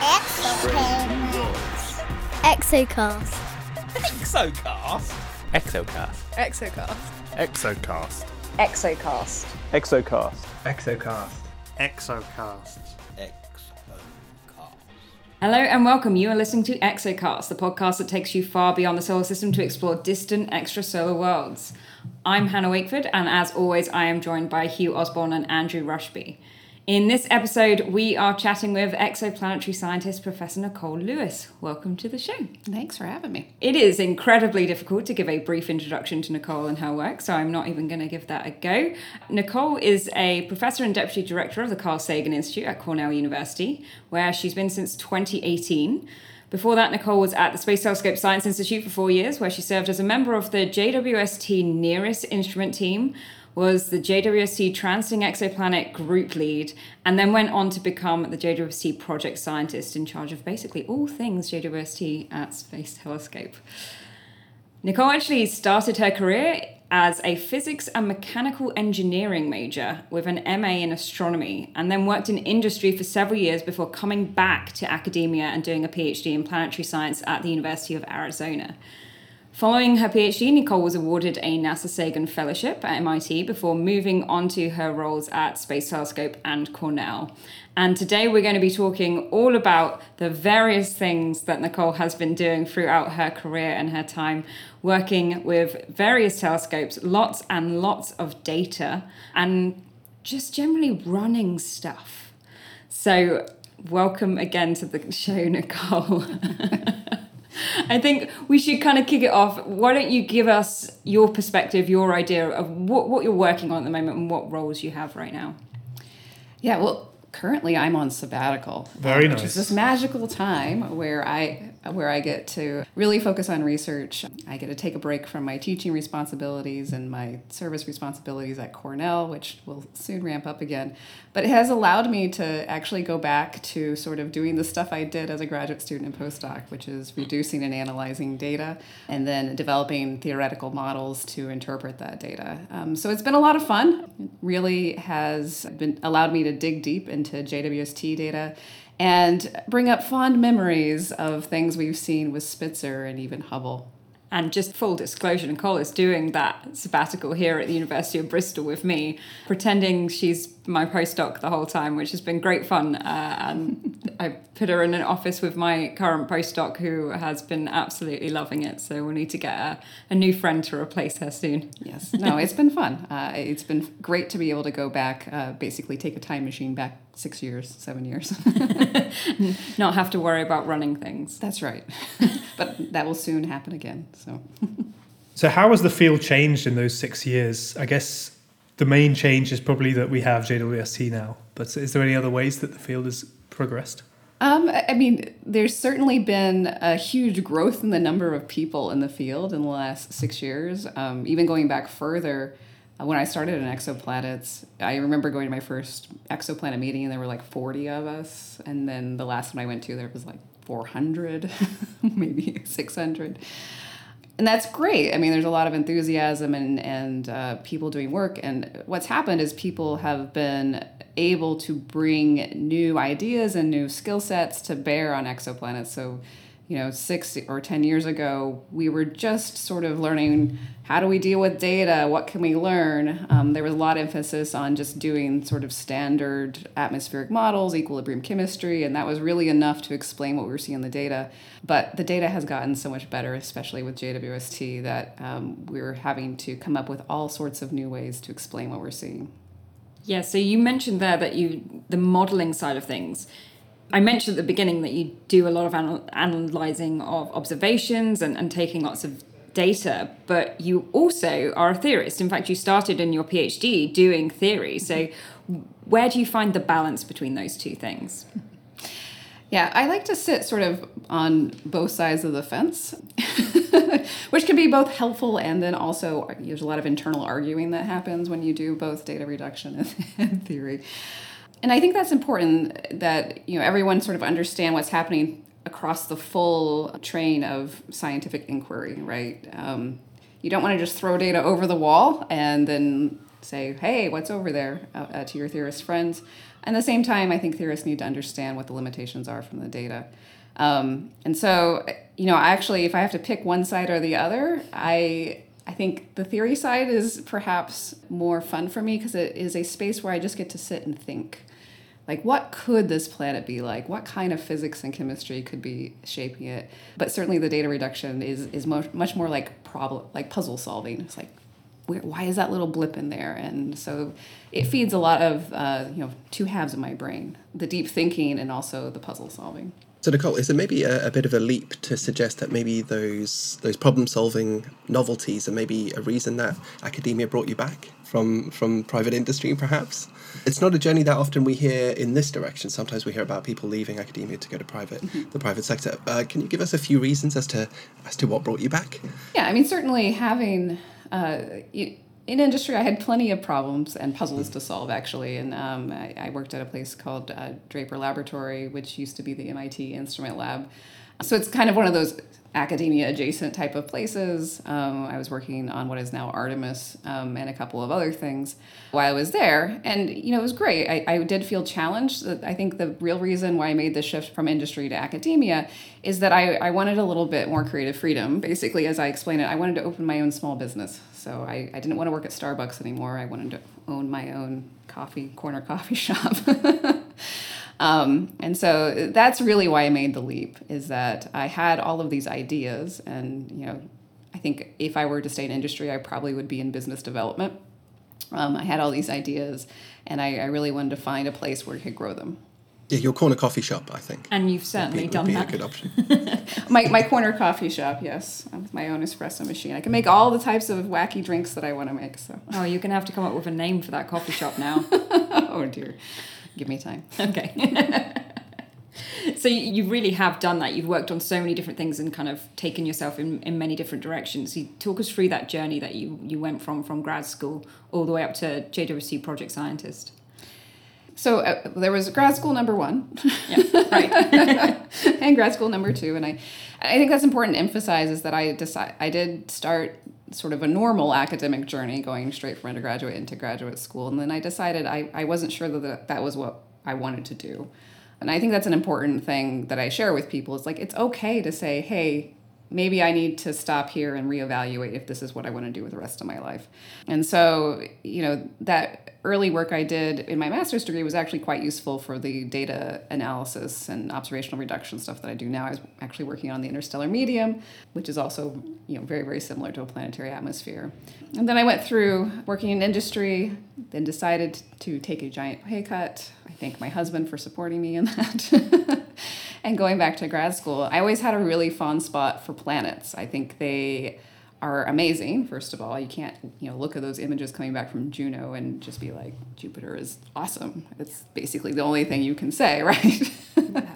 Exocast. Exocast. Exocast. Exocast. Exocast. Exocast. Exocast. Exocast. Exocast. Exocast. Hello and welcome. You are listening to Exocast, the podcast that takes you far beyond the solar system to explore distant extrasolar worlds. I'm Hannah Wakeford, and as always, I am joined by Hugh Osborne and Andrew Rushby. In this episode, we are chatting with exoplanetary scientist Professor Nicole Lewis. Welcome to the show. Thanks for having me. It is incredibly difficult to give a brief introduction to Nicole and her work, so I'm not even going to give that a go. Nicole is a professor and deputy director of the Carl Sagan Institute at Cornell University, where she's been since 2018. Before that, Nicole was at the Space Telescope Science Institute for 4 years, where she served as a member of the JWST NIRISS instrument team, was the JWST Transiting Exoplanet Group Lead, and then went on to become the JWST Project Scientist in charge of basically all things JWST at Space Telescope. Nicole actually started her career as a physics and mechanical engineering major with an MA in astronomy, and then worked in industry for several years before coming back to academia and doing a PhD in planetary science at the University of Arizona. Following her PhD, Nicole was awarded a NASA Sagan Fellowship at MIT before moving on to her roles at Space Telescope and Cornell. And today we're going to be talking all about the various things that Nicole has been doing throughout her career and her time working with various telescopes, lots and lots of data, and just generally running stuff. So welcome again to the show, Nicole. I think we should kind of kick it off. Why don't you give us your perspective, your idea of what you're working on at the moment and what roles you have right now? Yeah, well, currently I'm on sabbatical. Very nice. Which is this magical time where I get to really focus on research. I get to take a break from my teaching responsibilities and my service responsibilities at Cornell, which will soon ramp up again. But it has allowed me to actually go back to sort of doing the stuff I did as a graduate student and postdoc, which is reducing and analyzing data and then developing theoretical models to interpret that data. So it's been a lot of fun. It really has been allowed me to dig deep into JWST data and bring up fond memories of things we've seen with Spitzer and even Hubble. And just full disclosure, Nicole is doing that sabbatical here at the University of Bristol with me, pretending she's my postdoc the whole time, which has been great fun. And I put her in an office with my current postdoc, who has been absolutely loving it. So we'll need to get a new friend to replace her soon. Yes. No, it's been fun. It's been great to be able to go back, basically take a time machine back 7 years. Not have to worry about running things. That's right. But that will soon happen again. So how has the field changed in those 6 years? I guess the main change is probably that we have JWST now, but is there any other ways that the field has progressed? I mean, there's certainly been a huge growth in the number of people in the field in the last 6 years. Even going back further, when I started in exoplanets, I remember going to my first exoplanet meeting and there were like 40 of us. And then the last one I went to, there was like 400, maybe 600. And that's great. I mean, there's a lot of enthusiasm and people doing work. And what's happened is people have been able to bring new ideas and new skill sets to bear on exoplanets. So, 6 or 10 years ago, we were just sort of learning, how do we deal with data? What can we learn? There was a lot of emphasis on just doing sort of standard atmospheric models, equilibrium chemistry, and that was really enough to explain what we were seeing in the data. But the data has gotten so much better, especially with JWST, that we're having to come up with all sorts of new ways to explain what we're seeing. Yeah, so you mentioned there that the modeling side of things. I mentioned at the beginning that you do a lot of analyzing of observations and taking lots of data, but you also are a theorist. In fact, you started in your PhD doing theory. So where do you find the balance between those two things? Yeah, I like to sit sort of on both sides of the fence, which can be both helpful and then also there's a lot of internal arguing that happens when you do both data reduction and theory. And I think that's important that, everyone sort of understand what's happening across the full train of scientific inquiry, right? You don't want to just throw data over the wall and then say, hey, what's over there to your theorist friends. At the same time, I think theorists need to understand what the limitations are from the data. And so, you know, actually, if I have to pick one side or the other, I think the theory side is perhaps more fun for me because it is a space where I just get to sit and think. Like, what could this planet be like? What kind of physics and chemistry could be shaping it? But certainly the data reduction is much more like problem, like puzzle solving. It's like, why is that little blip in there? And so it feeds a lot of, two halves of my brain, the deep thinking and also the puzzle solving. So Nicole, is it maybe a bit of a leap to suggest that maybe those problem-solving novelties are maybe a reason that academia brought you back from private industry, perhaps? It's not a journey that often we hear in this direction. Sometimes we hear about people leaving academia to go to the private sector. Can you give us a few reasons as to what brought you back? Yeah, I mean, certainly having... in industry, I had plenty of problems and puzzles to solve, actually. And I worked at a place called Draper Laboratory, which used to be the MIT Instrument Lab. So it's kind of one of those academia-adjacent type of places. I was working on what is now Artemis and a couple of other things while I was there. And, you know, it was great. I did feel challenged. I think the real reason why I made the shift from industry to academia is that I wanted a little bit more creative freedom. Basically, as I explained it, I wanted to open my own small business. So I didn't want to work at Starbucks anymore. I wanted to own my own corner coffee shop. And so that's really why I made the leap, is that I had all of these ideas. And, you know, I think if I were to stay in industry, I probably would be in business development. I had all these ideas, and I really wanted to find a place where I could grow them. Yeah, your corner coffee shop, I think. And you've certainly done that. Would be a good option. my corner coffee shop, yes. With my own espresso machine. I can make all the types of wacky drinks that I want to make. So. Oh, you're going to have to come up with a name for that coffee shop now. Oh, dear. Give me time. Okay. So you really have done that. You've worked on so many different things and kind of taken yourself in many different directions. So you talk us through that journey that you went from grad school all the way up to JWST project scientist. So there was grad school number one, yeah, right, and grad school number two, and I think that's important to emphasize is that I did start sort of a normal academic journey, going straight from undergraduate into graduate school, and then I decided I wasn't sure that was what I wanted to do, and I think that's an important thing that I share with people. It's like it's okay to say, hey, maybe I need to stop here and reevaluate if this is what I want to do with the rest of my life. And so, you know, that early work I did in my master's degree was actually quite useful for the data analysis and observational reduction stuff that I do now. I was actually working on the interstellar medium, which is also, you know, very, very similar to a planetary atmosphere. And then I went through working in industry, then decided to take a giant pay cut. I thank my husband for supporting me in that. And going back to grad school, I always had a really fond spot for planets. I think they are amazing, first of all. You can't, you know, look at those images coming back from Juno and just be like, Jupiter is awesome. It's basically the only thing you can say, right? Yeah.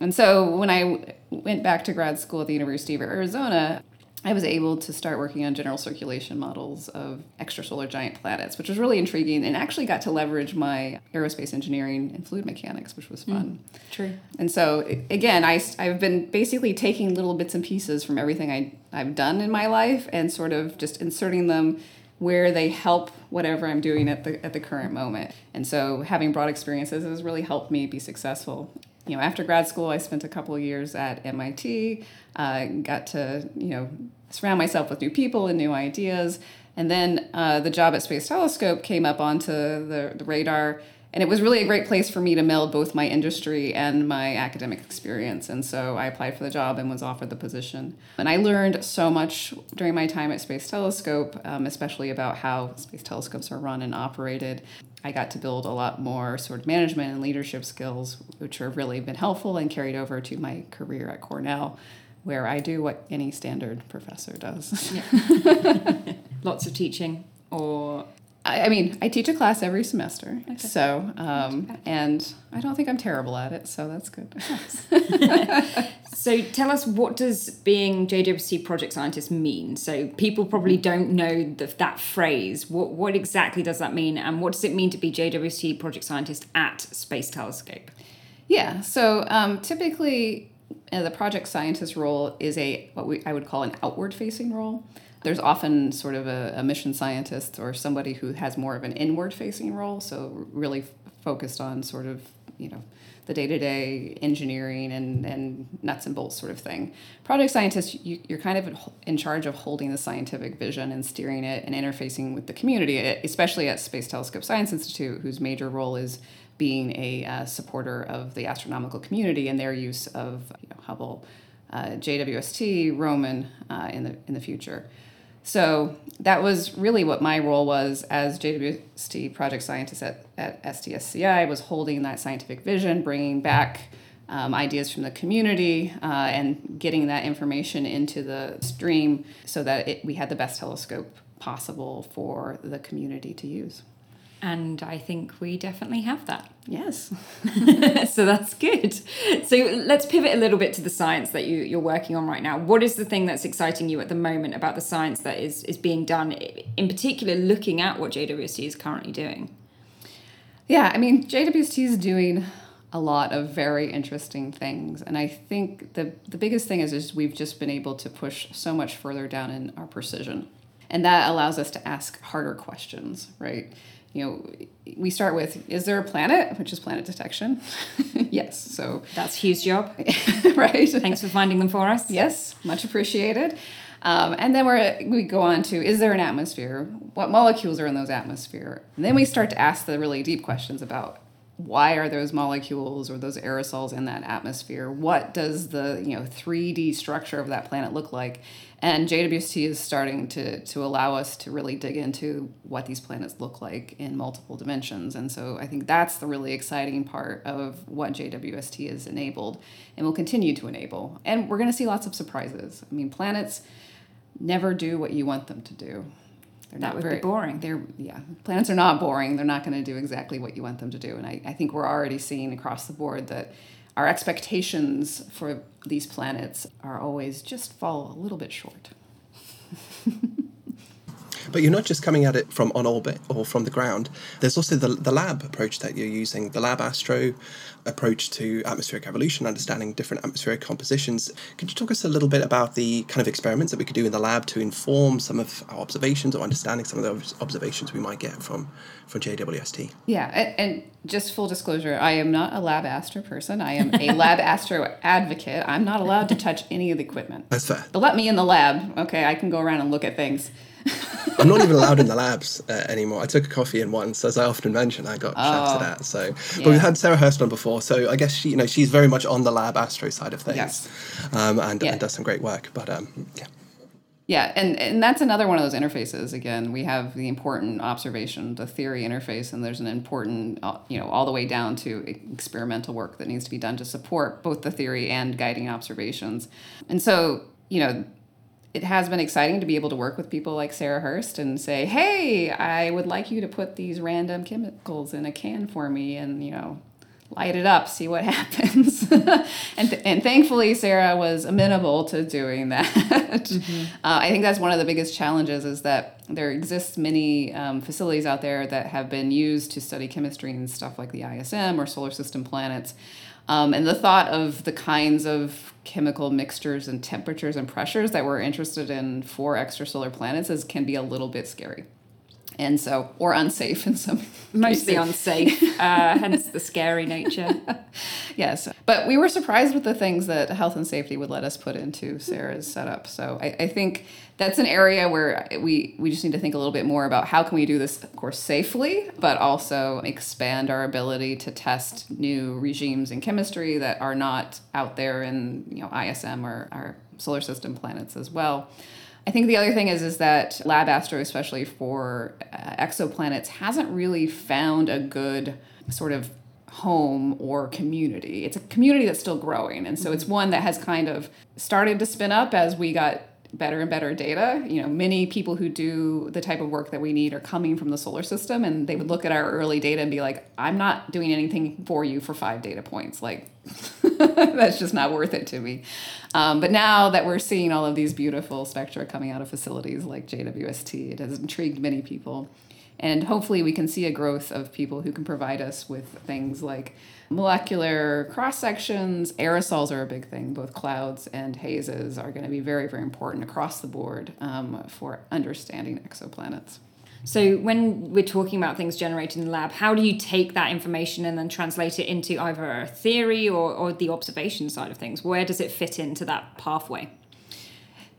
And so when I went back to grad school at the University of Arizona, I was able to start working on general circulation models of extrasolar giant planets, which was really intriguing, and actually got to leverage my aerospace engineering and fluid mechanics, which was fun. True. And so, again, I've been basically taking little bits and pieces from everything I've done in my life and sort of just inserting them where they help whatever I'm doing at the current moment. And so having broad experiences has really helped me be successful. You know, after grad school, I spent a couple of years at MIT, got to, you know, surround myself with new people and new ideas. And then the job at Space Telescope came up onto the radar. And it was really a great place for me to meld both my industry and my academic experience. And so I applied for the job and was offered the position. And I learned so much during my time at Space Telescope, especially about how space telescopes are run and operated. I got to build a lot more sort of management and leadership skills, which have really been helpful and carried over to my career at Cornell, where I do what any standard professor does. Yeah. Lots of teaching, or... I mean, I teach a class every semester, okay. So, and I don't think I'm terrible at it, so that's good. So tell us, what does being JWST project scientist mean? So people probably don't know that phrase. What exactly does that mean, and what does it mean to be JWST project scientist at Space Telescope? Yeah, so typically the project scientist role is what I would call an outward-facing role. there's often sort of a mission scientist or somebody who has more of an inward-facing role, so really focused on sort of, you know, the day-to-day engineering and nuts and bolts sort of thing. Project scientists, you're kind of in charge of holding the scientific vision and steering it and interfacing with the community, especially at Space Telescope Science Institute, whose major role is being a supporter of the astronomical community and their use of, you know, Hubble, JWST, Roman in the future. So that was really what my role was as JWST project scientist at STSCI, was holding that scientific vision, bringing back ideas from the community and getting that information into the stream so that we had the best telescope possible for the community to use. And I think we definitely have that. Yes. So that's good. So let's pivot a little bit to the science that you're working on right now. What is the thing that's exciting you at the moment about the science that is being done, in particular looking at what JWST is currently doing? Yeah, I mean, JWST is doing a lot of very interesting things. And I think the biggest thing is we've just been able to push so much further down in our precision. And that allows us to ask harder questions, right? You know, we start with, is there a planet? Which is planet detection. Yes. So that's Hugh's job. Right. Thanks for finding them for us. Yes. Much appreciated. And then we go on to, is there an atmosphere? What molecules are in those atmosphere? And then we start to ask the really deep questions about why are those molecules or those aerosols in that atmosphere? What does the, you know, 3D structure of that planet look like? And JWST is starting to allow us to really dig into what these planets look like in multiple dimensions. And so I think that's the really exciting part of what JWST has enabled and will continue to enable. And we're going to see lots of surprises. I mean, planets never do what you want them to do. That would be boring. Planets are not boring. They're not going to do exactly what you want them to do. And I think we're already seeing across the board that our expectations for these planets are always just fall a little bit short. But you're not just coming at it from on orbit or from the ground. There's also the lab approach that you're using, the lab astro approach to atmospheric evolution, understanding different atmospheric compositions. Could you talk us a little bit about the kind of experiments that we could do in the lab to inform some of our observations or understanding some of the observations we might get from JWST? Yeah, and just full disclosure, I am not a lab astro person. I am a lab astro advocate. I'm not allowed to touch any of the equipment. That's fair. But let me in the lab. Okay, I can go around and look at things. I'm not even allowed in the labs anymore. I took a coffee in once, as I often mention. I got shouted at. So, yeah. But we've had Sarah Hurst on before, so I guess she's very much on the lab astro side of things, yes. And does some great work. But yeah, and that's another one of those interfaces. Again, we have the important observation, the theory interface, and there's an important, all the way down to experimental work that needs to be done to support both the theory and guiding observations. And so, it has been exciting to be able to work with people like Sarah Hurst and say, hey, I would like you to put these random chemicals in a can for me and, light it up, see what happens. and thankfully, Sarah was amenable to doing that. Mm-hmm. I think that's one of the biggest challenges is that there exists many facilities out there that have been used to study chemistry and stuff like the ISM or solar system planets. And the thought of the kinds of chemical mixtures and temperatures and pressures that we're interested in for extrasolar planets can be a little bit scary. And so, or unsafe in some cases. Mostly unsafe, hence the scary nature. Yes. But we were surprised with the things that health and safety would let us put into Sarah's setup. So I think that's an area where we just need to think a little bit more about how can we do this, of course, safely, but also expand our ability to test new regimes in chemistry that are not out there in, ISM or our solar system planets as well. I think the other thing is that lab astro, especially for exoplanets, hasn't really found a good sort of home or community. It's a community that's still growing. And so it's one that has kind of started to spin up as we got better and better data. Many people who do the type of work that we need are coming from the solar system, and they would look at our early data and be like, I'm not doing anything for you for 5 data points. Like, that's just not worth it to me. But now that we're seeing all of these beautiful spectra coming out of facilities like JWST, it has intrigued many people. And hopefully we can see a growth of people who can provide us with things like molecular cross-sections. Aerosols are a big thing. Both clouds and hazes are going to be very, very important across the board for understanding exoplanets. So when we're talking about things generated in the lab, how do you take that information and then translate it into either a theory or the observation side of things? Where does it fit into that pathway?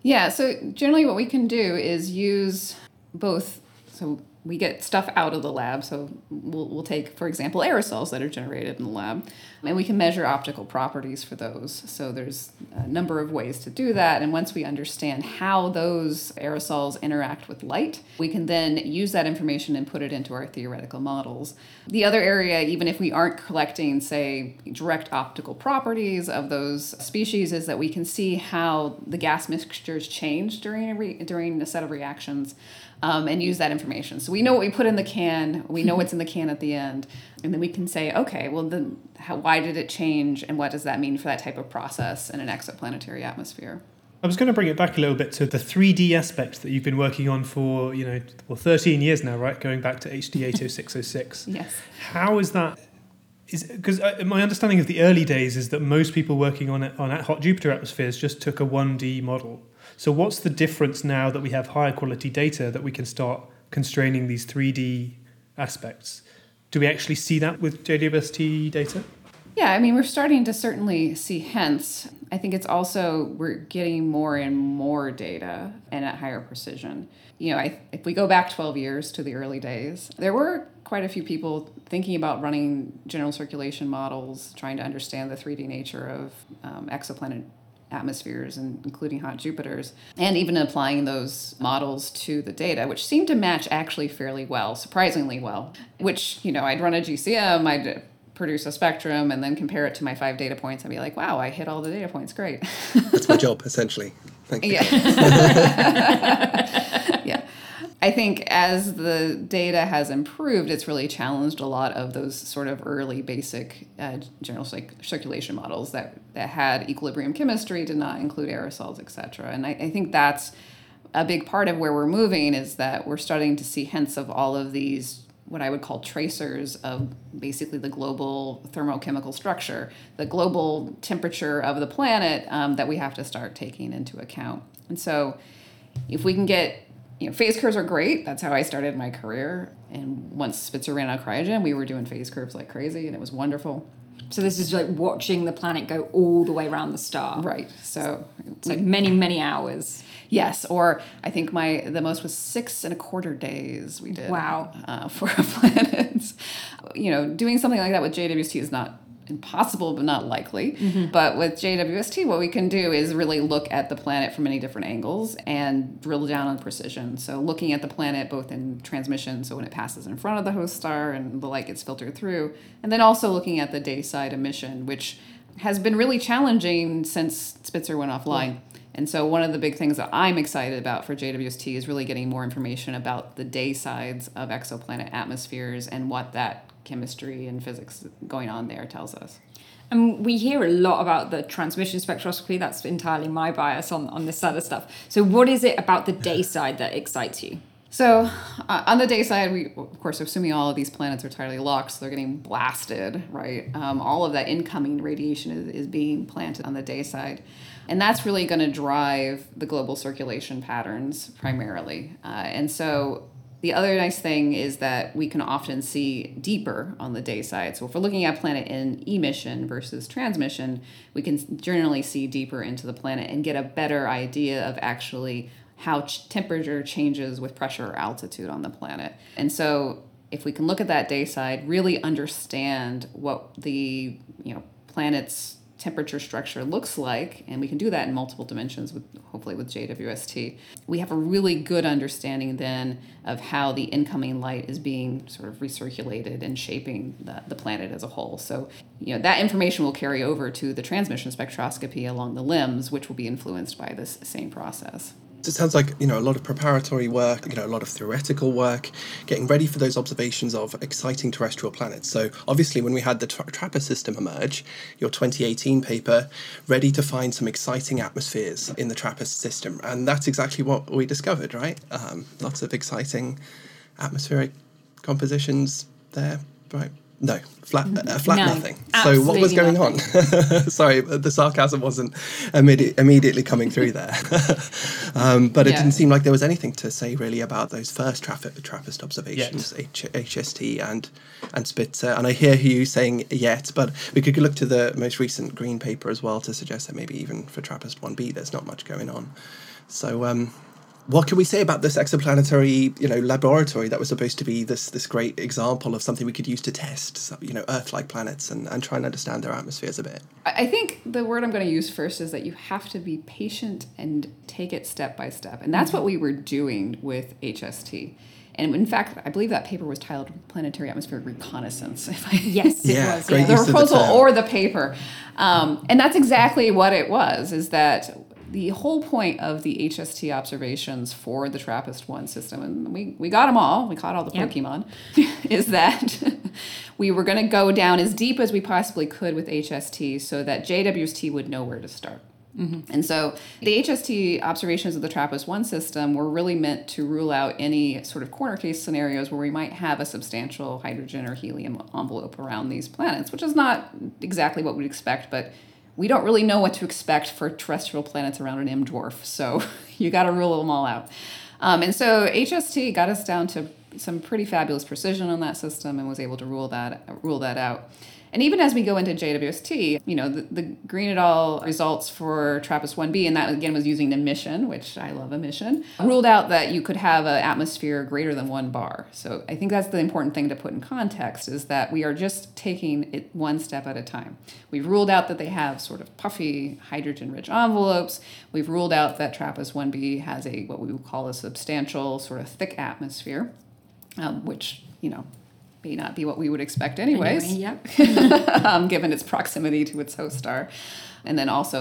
Yeah, so generally what we can do is use both. So we get stuff out of the lab. So we'll take, for example, aerosols that are generated in the lab, and we can measure optical properties for those. So there's a number of ways to do that. And once we understand how those aerosols interact with light, we can then use that information and put it into our theoretical models. The other area, even if we aren't collecting, say, direct optical properties of those species, is that we can see how the gas mixtures change during a set of reactions. And use that information. So we know what we put in the can, we know what's in the can at the end, and then we can say, okay, well, then why did it change, and what does that mean for that type of process in an exoplanetary atmosphere? I was going to bring it back a little bit to the 3D aspect that you've been working on for, 13 years now, right? Going back to HD 80606. Yes. How is that? Because my understanding of the early days is that most people working on hot Jupiter atmospheres just took a 1D model. So what's the difference now that we have higher quality data that we can start constraining these 3D aspects? Do we actually see that with JWST data? Yeah, we're starting to certainly see hints. I think it's also we're getting more and more data and at higher precision. If we go back 12 years to the early days, there were quite a few people thinking about running general circulation models, trying to understand the 3D nature of exoplanet atmospheres, and including hot Jupiters, and even applying those models to the data, which seemed to match actually fairly well, surprisingly well, which, I'd run a GCM, I'd produce a spectrum, and then compare it to my 5 data points and be like, wow, I hit all the data points, great. That's my job, essentially. Thank you. Yeah. Yeah. I think as the data has improved, it's really challenged a lot of those sort of early basic general circulation models that had equilibrium chemistry, did not include aerosols, et cetera. And I think that's a big part of where we're moving, is that we're starting to see hints of all of these, what I would call tracers of basically the global thermochemical structure, the global temperature of the planet that we have to start taking into account. And so if we can get phase curves are great. That's how I started my career. And once Spitzer ran out of cryogen, we were doing phase curves like crazy, and it was wonderful. So this is like watching the planet go all the way around the star. Right. So it's like many, many hours. Yes. Or I think the most was 6 1/4 days we did. Wow. For a planet. Doing something like that with JWST is not impossible, but not likely. Mm-hmm. But with JWST, what we can do is really look at the planet from many different angles and drill down on precision. So looking at the planet both in transmission, so when it passes in front of the host star and the light gets filtered through, and then also looking at the dayside emission, which has been really challenging since Spitzer went offline. Yeah. And so one of the big things that I'm excited about for JWST is really getting more information about the daysides of exoplanet atmospheres and what that chemistry and physics going on there tells us. And we hear a lot about the transmission spectroscopy. That's entirely my bias on this side of stuff. So what is it about the day side that excites you? So on the day side, we, of course, assuming all of these planets are tidally locked, so they're getting blasted, right? All of that incoming radiation is being planted on the day side. And that's really going to drive the global circulation patterns primarily. And so the other nice thing is that we can often see deeper on the day side. So if we're looking at a planet in emission versus transmission, we can generally see deeper into the planet and get a better idea of actually how temperature changes with pressure or altitude on the planet. And so if we can look at that day side, really understand what the planet's temperature structure looks like, and we can do that in multiple dimensions hopefully with JWST. We have a really good understanding then of how the incoming light is being sort of recirculated and shaping the planet as a whole. So, that information will carry over to the transmission spectroscopy along the limbs, which will be influenced by this same process. So it sounds like, a lot of preparatory work, a lot of theoretical work, getting ready for those observations of exciting terrestrial planets. So obviously when we had the TRAPPIST system emerge, your 2018 paper, ready to find some exciting atmospheres in the TRAPPIST system. And that's exactly what we discovered, right? Lots of exciting atmospheric compositions there, right? No, flat no, nothing. So what was going on? Sorry, the sarcasm wasn't immediately coming through there. But it didn't seem like there was anything to say really about those first TRAPPIST observations, HST and Spitzer. And I hear you saying yet, but we could look to the most recent Green paper as well to suggest that maybe even for TRAPPIST-1b, there's not much going on. So... what can we say about this exoplanetary, laboratory that was supposed to be this great example of something we could use to test, Earth-like planets and try and understand their atmospheres a bit? I think the word I'm going to use first is that you have to be patient and take it step by step. And that's what we were doing with HST. And in fact, I believe that paper was titled Planetary Atmospheric Reconnaissance. Yes, it was. Great use of the proposal or the paper. And that's exactly what it was, is that... the whole point of the HST observations for the TRAPPIST-1 system, and we got them all, we caught all the Pokemon, is that we were going to go down as deep as we possibly could with HST so that JWST would know where to start. Mm-hmm. And so the HST observations of the TRAPPIST-1 system were really meant to rule out any sort of corner case scenarios where we might have a substantial hydrogen or helium envelope around these planets, which is not exactly what we'd expect, but... we don't really know what to expect for terrestrial planets around an M dwarf, so you got to rule them all out. And so HST got us down to some pretty fabulous precision on that system and was able to rule that out. And even as we go into JWST, the Green et al. Results for TRAPPIST-1b, and that again was using emission, which I love emission, ruled out that you could have an atmosphere greater than 1 bar. So I think that's the important thing to put in context, is that we are just taking it one step at a time. We've ruled out that they have sort of puffy hydrogen-rich envelopes. We've ruled out that TRAPPIST-1b has a what we would call a substantial sort of thick atmosphere, which, may not be what we would expect anyways, given its proximity to its host star. And then also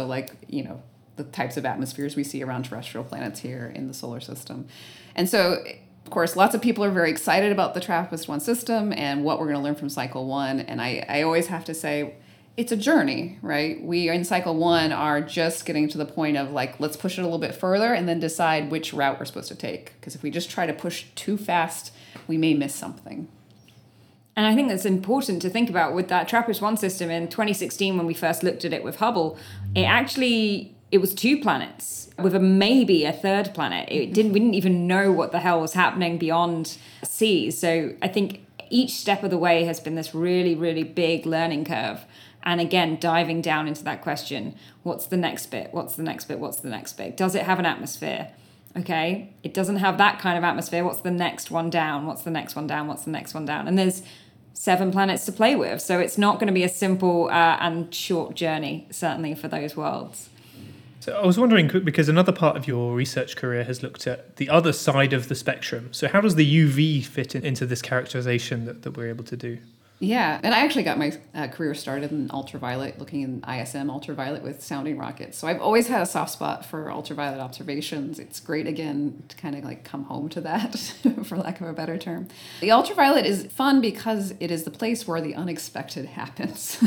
the types of atmospheres we see around terrestrial planets here in the solar system. And so, of course, lots of people are very excited about the TRAPPIST-1 system and what we're going to learn from cycle one. And I always have to say, it's a journey, right? We in cycle one are just getting to the point of let's push it a little bit further and then decide which route we're supposed to take. Because if we just try to push too fast, we may miss something. And I think that's important to think about with that TRAPPIST-1 system. In 2016, when we first looked at it with Hubble, it was 2 planets with a third planet. We didn't even know what the hell was happening beyond sea. So I think each step of the way has been this really, really big learning curve. And again, diving down into that question, what's the next bit? What's the next bit? What's the next bit? Does it have an atmosphere? Okay, it doesn't have that kind of atmosphere. What's the next one down? What's the next one down? What's the next one down? And there's 7 planets to play with. So it's not going to be a simple and short journey, certainly for those worlds. So I was wondering, because another part of your research career has looked at the other side of the spectrum. So how does the UV fit into this characterization that we're able to do? Yeah, and I actually got my career started in ultraviolet, looking in ISM ultraviolet with sounding rockets. So I've always had a soft spot for ultraviolet observations. It's great, again, to kind of come home to that, for lack of a better term. The ultraviolet is fun because it is the place where the unexpected happens.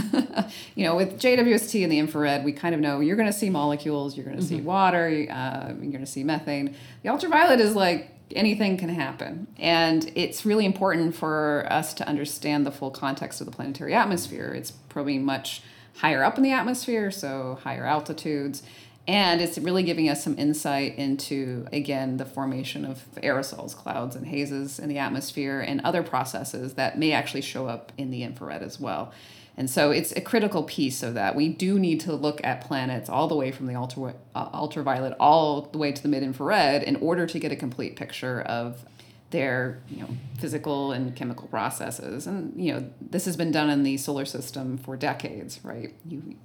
With JWST and the infrared, we kind of know you're going to see molecules, you're going to see water, you're going to see methane. The ultraviolet is anything can happen. And it's really important for us to understand the full context of the planetary atmosphere. It's probably much higher up in the atmosphere, so higher altitudes. And it's really giving us some insight into, again, the formation of aerosols, clouds, and hazes in the atmosphere and other processes that may actually show up in the infrared as well. And so it's a critical piece of that. We do need to look at planets all the way from the ultraviolet all the way to the mid-infrared in order to get a complete picture of their physical and chemical processes. And this has been done in the solar system for decades, right?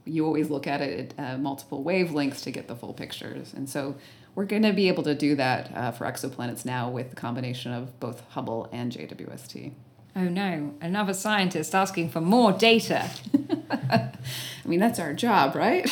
You always look at it at multiple wavelengths to get the full pictures. And so we're going to be able to do that for exoplanets now with the combination of both Hubble and JWST. Oh no, another scientist asking for more data. I mean, that's our job, right?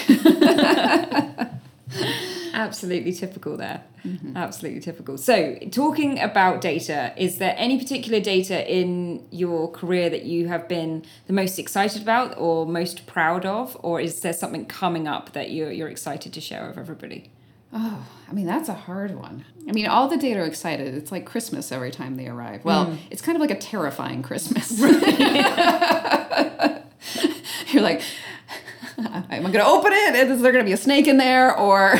Absolutely typical there. Mm-hmm. Absolutely typical. So, talking about data, is there any particular data in your career that you have been the most excited about or most proud of? Or is there something coming up that you're excited to share with everybody? Oh, I mean, that's a hard one. I mean, all the data are excited. It's like Christmas every time they arrive. Well, it's kind of like a terrifying Christmas. Right. You're like, am I going to open it? Is there going to be a snake in there? Or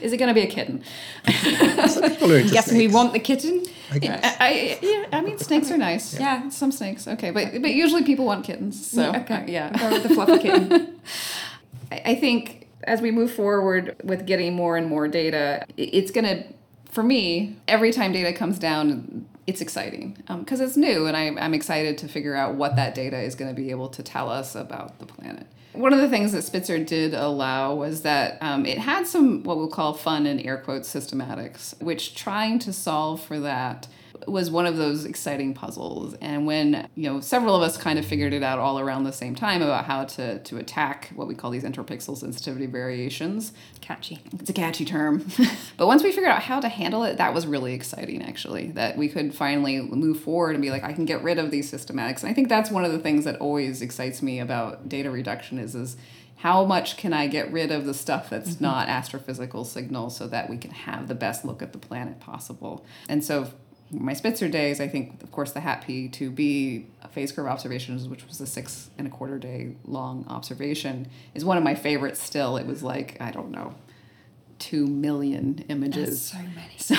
is it going to be a kitten? Yes, we want the kitten. I mean, snakes are nice. Yeah. Some snakes. Okay. But usually people want kittens. So, okay. Yeah. Go with the fluffy kitten. I think as we move forward with getting more and more data, it's going to, for me, every time data comes down, it's exciting because it's new, and I'm excited to figure out what that data is going to be able to tell us about the planet. One of the things that Spitzer did allow was that it had some what we'll call fun in air quotes systematics, which trying to solve for that was one of those exciting puzzles. And when, you know, several of us kind of figured it out all around the same time about how to attack what we call these interpixel sensitivity variations. Catchy. It's a catchy term. But once we figured out how to handle it, that was really exciting, actually, that we could finally move forward and be like, I can get rid of these systematics. And I think that's one of the things that always excites me about data reduction is how much can I get rid of the stuff that's not astrophysical signal so that we can have the best look at the planet possible. And so my Spitzer days, I think, of course, the HAT-P2B phase curve observations, which was a 6.25 day long observation, is one of my favorites still. It was like, I don't know, 2 million images. That's so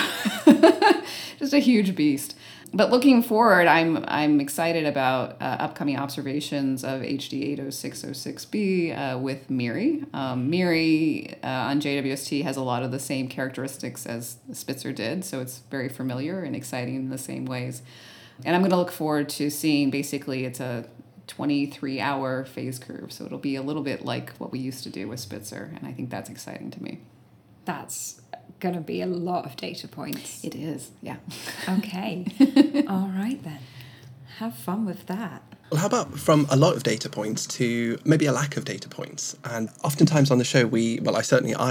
many. So, just a huge beast. But looking forward, I'm excited about upcoming observations of HD 80606b with MIRI. MIRI on JWST has a lot of the same characteristics as Spitzer did, so it's very familiar and exciting in the same ways. And I'm going to look forward to seeing, basically, it's a 23-hour phase curve, so it'll be a little bit like what we used to do with Spitzer, and I think that's exciting to me. That's going to be a lot of data points. It is, yeah. Okay. All right, then. Have fun with that. Well, how about from a lot of data points to maybe a lack of data points? And oftentimes on the show, I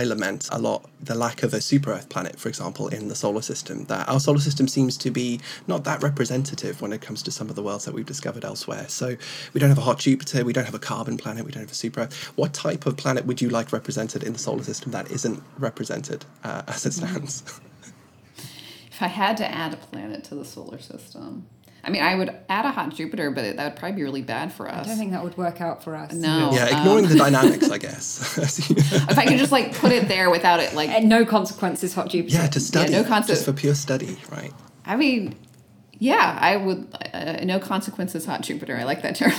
lament a lot the lack of a super-Earth planet, for example, in the solar system, that our solar system seems to be not that representative when it comes to some of the worlds that we've discovered elsewhere. So we don't have a hot Jupiter, we don't have a carbon planet, we don't have a super-Earth. What type of planet would you like represented in the solar system that isn't represented as it stands? If I had to add a planet to the solar system, I mean, I would add a hot Jupiter, but that would probably be really bad for us. I don't think that would work out for us. No. Yeah, ignoring the dynamics, I guess. If I could just, like, put it there without it, like... And no consequences, hot Jupiter. Yeah, to study. Yeah, no consequences. Just for pure study, right? I mean, yeah, I would... no consequences, hot Jupiter. I like that term.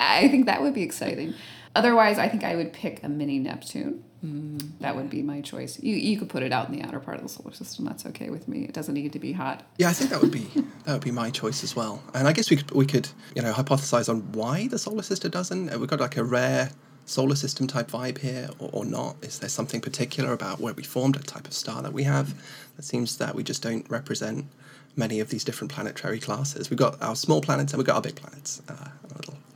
I think that would be exciting. Otherwise, I think I would pick a mini Neptune. That would be my choice. You could put it out in the outer part of the solar system. That's okay with me. It doesn't need to be hot. Yeah, I think that would be my choice as well. And I guess we could hypothesize on why the solar system doesn't. We've got like a rare solar system type vibe here, or not. Is there something particular about where we formed, a type of star that we have, that seems that we just don't represent many of these different planetary classes? We've got our small planets and we've got our big planets, a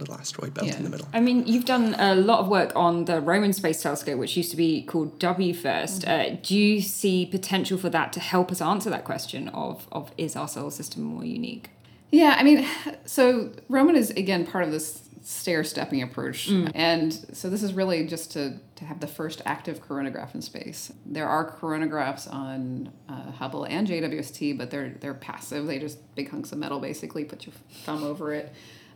little asteroid belt in the middle. I mean, you've done a lot of work on the Roman Space Telescope, which used to be called WFIRST. Do you see potential for that to help us answer that question of is our solar system more unique? Yeah, I mean, so Roman is, again, part of this stair-stepping approach. And so this is really just to have the first active coronagraph in space. There are coronagraphs on Hubble and JWST, but they're passive. They just big hunks of metal, basically. Put your thumb over it.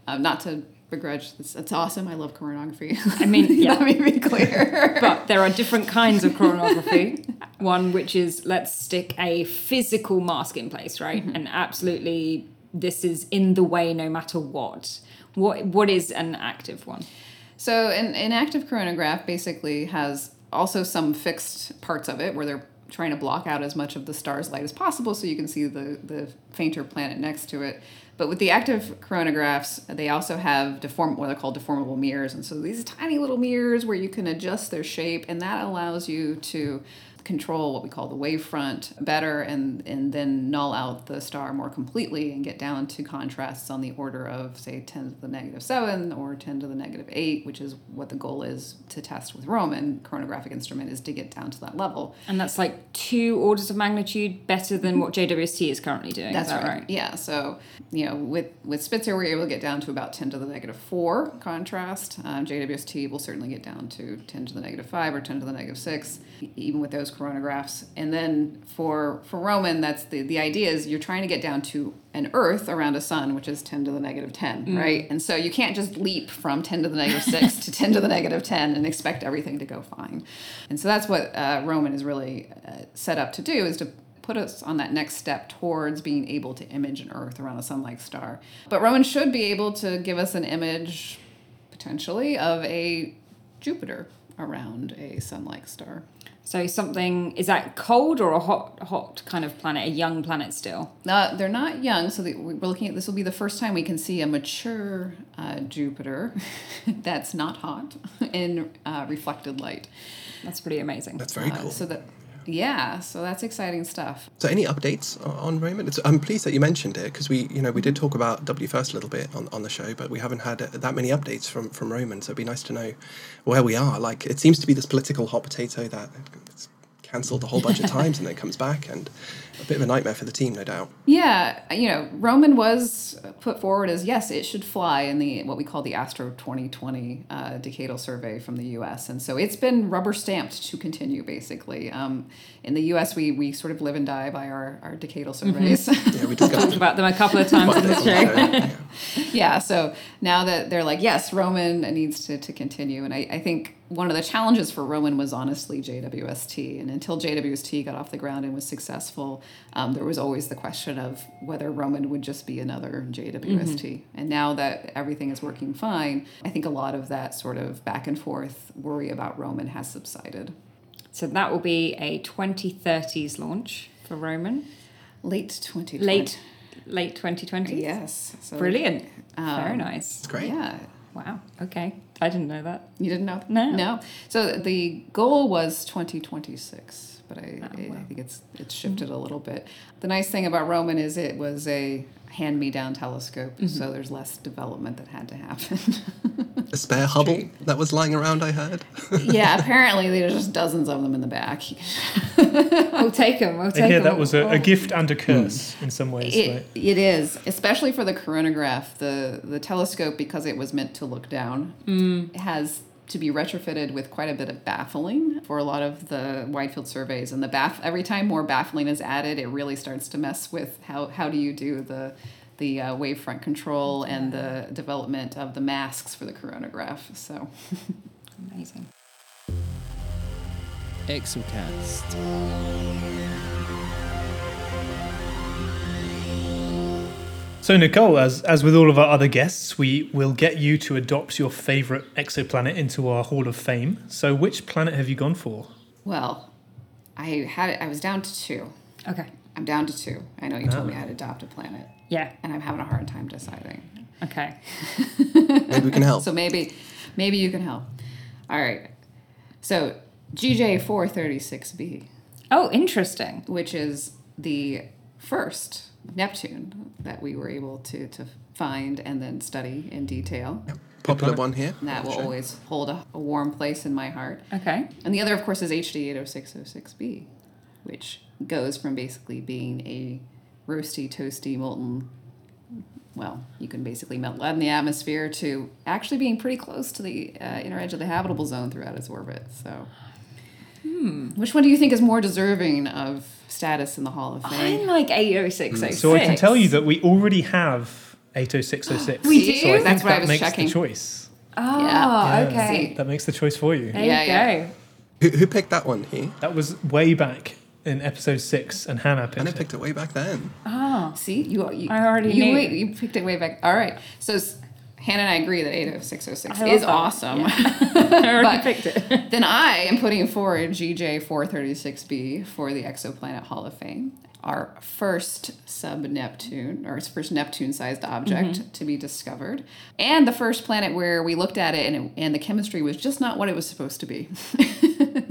Not to begrudge. It's awesome. I love coronography. I mean, yeah. Let me be clear. But there are different kinds of coronography. One which is, let's stick a physical mask in place, right? Mm-hmm. And absolutely, this is in the way no matter what. What is an active one? So an active coronagraph basically has also some fixed parts of it where they're trying to block out as much of the star's light as possible so you can see the fainter planet next to it. But with the active coronagraphs, they also have what are called deformable mirrors. And so these tiny little mirrors where you can adjust their shape, and that allows you to control what we call the wavefront better and then null out the star more completely and get down to contrasts on the order of, say, 10 to the negative 7 or 10 to the negative 8, which is what the goal is to test with Roman chronographic instrument, is to get down to that level. And that's like 2 orders of magnitude better than what JWST is currently doing. That's right. Yeah. So, you know, with Spitzer, we're able to get down to about 10 to the negative 4 contrast. JWST will certainly get down to 10 to the negative 5 or 10 to the negative 6, even with those coronagraphs. And then for Roman, that's the idea is you're trying to get down to an Earth around a sun, which is 10 to the negative 10, right? And so you can't just leap from 10 to the negative 6 to 10 to the negative 10 and expect everything to go fine. And so that's what Roman is really set up to do, is to put us on that next step towards being able to image an Earth around a sun-like star. But Roman should be able to give us an image, potentially, of a Jupiter around a sun-like star. So something, is that cold or a hot kind of planet, a young planet still? They're not young, so we're looking at, this will be the first time we can see a mature Jupiter that's not hot in reflected light. That's pretty amazing. That's very cool. Yeah, so that's exciting stuff. So any updates on Roman? I'm pleased that you mentioned it, because we did talk about WFIRST a little bit on the show, but we haven't had that many updates from Roman, so it'd be nice to know where we are. Like, it seems to be this political hot potato that it's cancelled a whole bunch of times and then comes back, and a bit of a nightmare for the team, no doubt. Yeah, Roman was put forward as, yes, it should fly in the what we call the Astro 2020 decadal survey from the U.S. And so it's been rubber stamped to continue, basically. In the U.S., we sort of live and die by our decadal surveys. Mm-hmm. Yeah, we talked about them a couple of times on the show. Yeah, so now that they're like, yes, Roman needs to continue. And I think one of the challenges for Roman was honestly JWST. And until JWST got off the ground and was successful, there was always the question of whether Roman would just be another JWST. Mm-hmm. And now that everything is working fine, I think a lot of that sort of back and forth worry about Roman has subsided. So that will be a 2030s launch for Roman. Late 2020s? Yes. So, brilliant. Very nice. It's great. Yeah. Wow. Okay. I didn't know that. You didn't know that? No. So the goal was 2026. But I think it's shifted a little bit. The nice thing about Roman is it was a hand-me-down telescope, so there's less development that had to happen. A spare Hubble that was lying around, I heard. Yeah, apparently there's just dozens of them in the back. We'll take them. Yeah, that was a gift and a curse in some ways. It is, especially for the coronagraph. The telescope, because it was meant to look down, has to be retrofitted with quite a bit of baffling for a lot of the wide field surveys, and every time more baffling is added, it really starts to mess with how do you do the wavefront control and the development of the masks for the coronagraph. So amazing. Exocast. So Nicole, as with all of our other guests, we will get you to adopt your favourite exoplanet into our Hall of Fame. So which planet have you gone for? Well, I was down to 2. Okay. I'm down to 2. I know you told me I'd adopt a planet. Yeah. And I'm having a hard time deciding. Okay. Maybe we can help. So maybe you can help. All right. So GJ 436b. Oh, interesting. Which is the first Neptune that we were able to find and then study in detail. Yep. Popular one here. And that will always hold a warm place in my heart. Okay. And the other, of course, is HD 80606b, which goes from basically being a roasty, toasty, molten, well, you can basically melt lead in the atmosphere, to actually being pretty close to the inner edge of the habitable zone throughout its orbit. So which one do you think is more deserving of status in the Hall of Fame? I like 80606. So I can tell you that we already have 80606. We do? So that's what I was checking. That makes the choice. Oh, yeah. Okay. That makes the choice for you. There you go. Who picked that one here? That was way back in episode 6, and Hannah picked it. Hannah picked it way back then. Oh. See? I already knew. You picked it way back. All right. So Hannah and I agree that 80606 is awesome. Yeah. I already picked it. Then I am putting forward GJ 436b for the Exoplanet Hall of Fame, our first sub-Neptune, or first Neptune-sized object to be discovered, and the first planet where we looked at it and the chemistry was just not what it was supposed to be.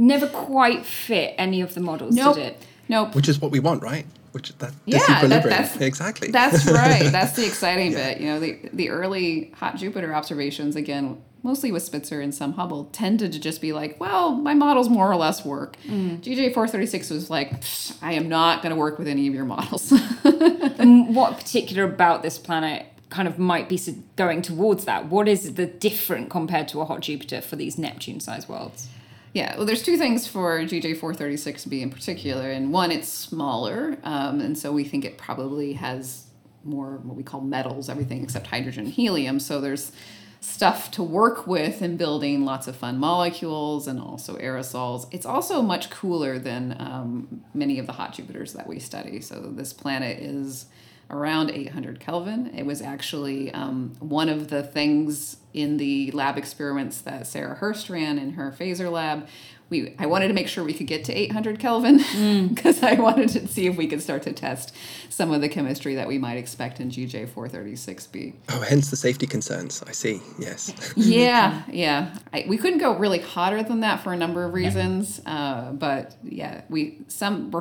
never quite fit any of the models, did it? Nope. Which is what we want, right? Exactly. That's right. That's the exciting bit. You know, the early hot Jupiter observations, again, mostly with Spitzer and some Hubble, tended to just be like, well, my models more or less work. GJ 436 was like, I am not going to work with any of your models. And what particular about this planet kind of might be going towards that? What is the different compared to a hot Jupiter for these Neptune-sized worlds? Yeah, well, there's two things for GJ 436b in particular, and one, it's smaller, and so we think it probably has more what we call metals, everything except hydrogen and helium, so there's stuff to work with in building lots of fun molecules and also aerosols. It's also much cooler than many of the hot Jupiters that we study, so this planet is around 800 Kelvin. It was actually one of the things in the lab experiments that Sarah Hurst ran in her PHAZER lab. I wanted to make sure we could get to 800 Kelvin because I wanted to see if we could start to test some of the chemistry that we might expect in GJ 436b. Oh, hence the safety concerns. I see. Yes. Yeah. We couldn't go really hotter than that for a number of reasons. But yeah, we're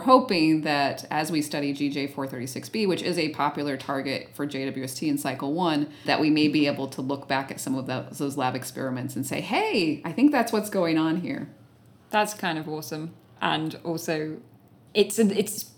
hoping that as we study GJ 436b, which is a popular target for JWST in cycle one, that we may be able to look back at some of those lab experiments and say, hey, I think that's what's going on here. That's kind of awesome. And also, it's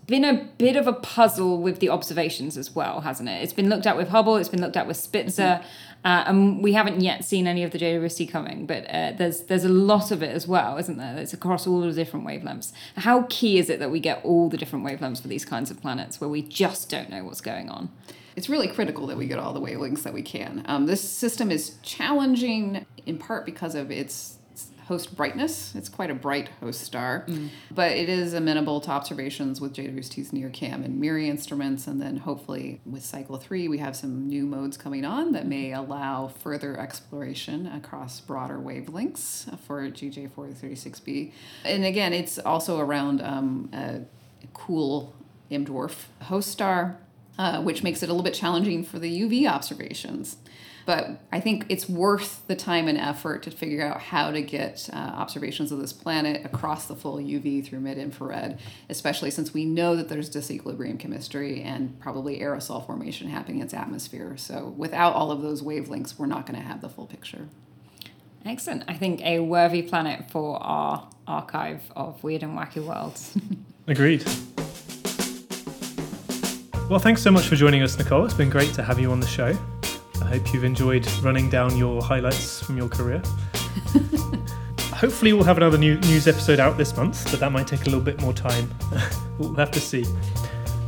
been a bit of a puzzle with the observations as well, hasn't it? It's been looked at with Hubble, it's been looked at with Spitzer, and we haven't yet seen any of the JWST coming, but there's a lot of it as well, isn't there? It's across all the different wavelengths. How key is it that we get all the different wavelengths for these kinds of planets where we just don't know what's going on? It's really critical that we get all the wavelengths that we can. This system is challenging in part because of its host brightness. It's quite a bright host star, but it is amenable to observations with JWST's NIRCam and MIRI instruments, and then hopefully with cycle 3 we have some new modes coming on that may allow further exploration across broader wavelengths for GJ 436b. And again, it's also around a cool M dwarf host star, which makes it a little bit challenging for the UV observations. But I think it's worth the time and effort to figure out how to get observations of this planet across the full UV through mid-infrared, especially since we know that there's disequilibrium chemistry and probably aerosol formation happening in its atmosphere. So without all of those wavelengths, we're not going to have the full picture. Excellent. I think a worthy planet for our archive of weird and wacky worlds. Agreed. Well, thanks so much for joining us, Nicole. It's been great to have you on the show. I hope you've enjoyed running down your highlights from your career. Hopefully we'll have another news episode out this month, but that might take a little bit more time. We'll have to see.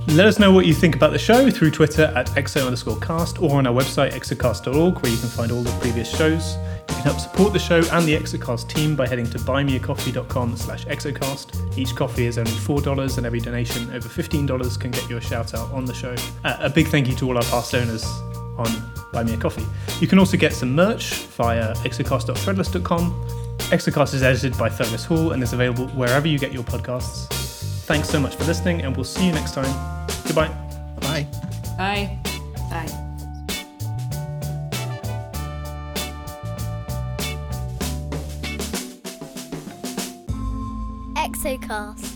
Let us know what you think about the show through Twitter at exo_cast or on our website exocast.org, where you can find all the previous shows. You can help support the show and the Exocast team by heading to buymeacoffee.com/exocast. Each coffee is only $4 and every donation over $15 can get you a shout out on the show. A big thank you to all our past donors on Buy Me a Coffee. You can also get some merch via exocast.threadless.com. Exocast is edited by Fergus Hall and is available wherever you get your podcasts. Thanks so much for listening, and we'll see you next time. Goodbye. Bye. Bye. Bye. Exocast.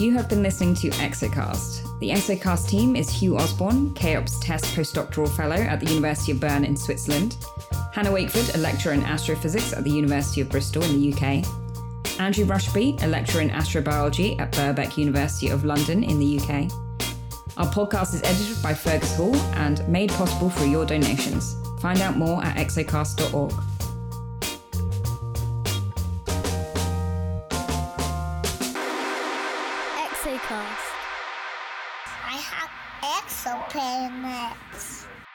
You have been listening to Exocast. The Exocast team is Hugh Osborne, KOPS Test Postdoctoral Fellow at the University of Bern in Switzerland, Hannah Wakeford, a lecturer in astrophysics at the University of Bristol in the UK, Andrew Rushby, a lecturer in astrobiology at Birkbeck University of London in the UK. Our podcast is edited by Fergus Hall and made possible through your donations. Find out more at exocast.org. Exocast. I have exoplanets.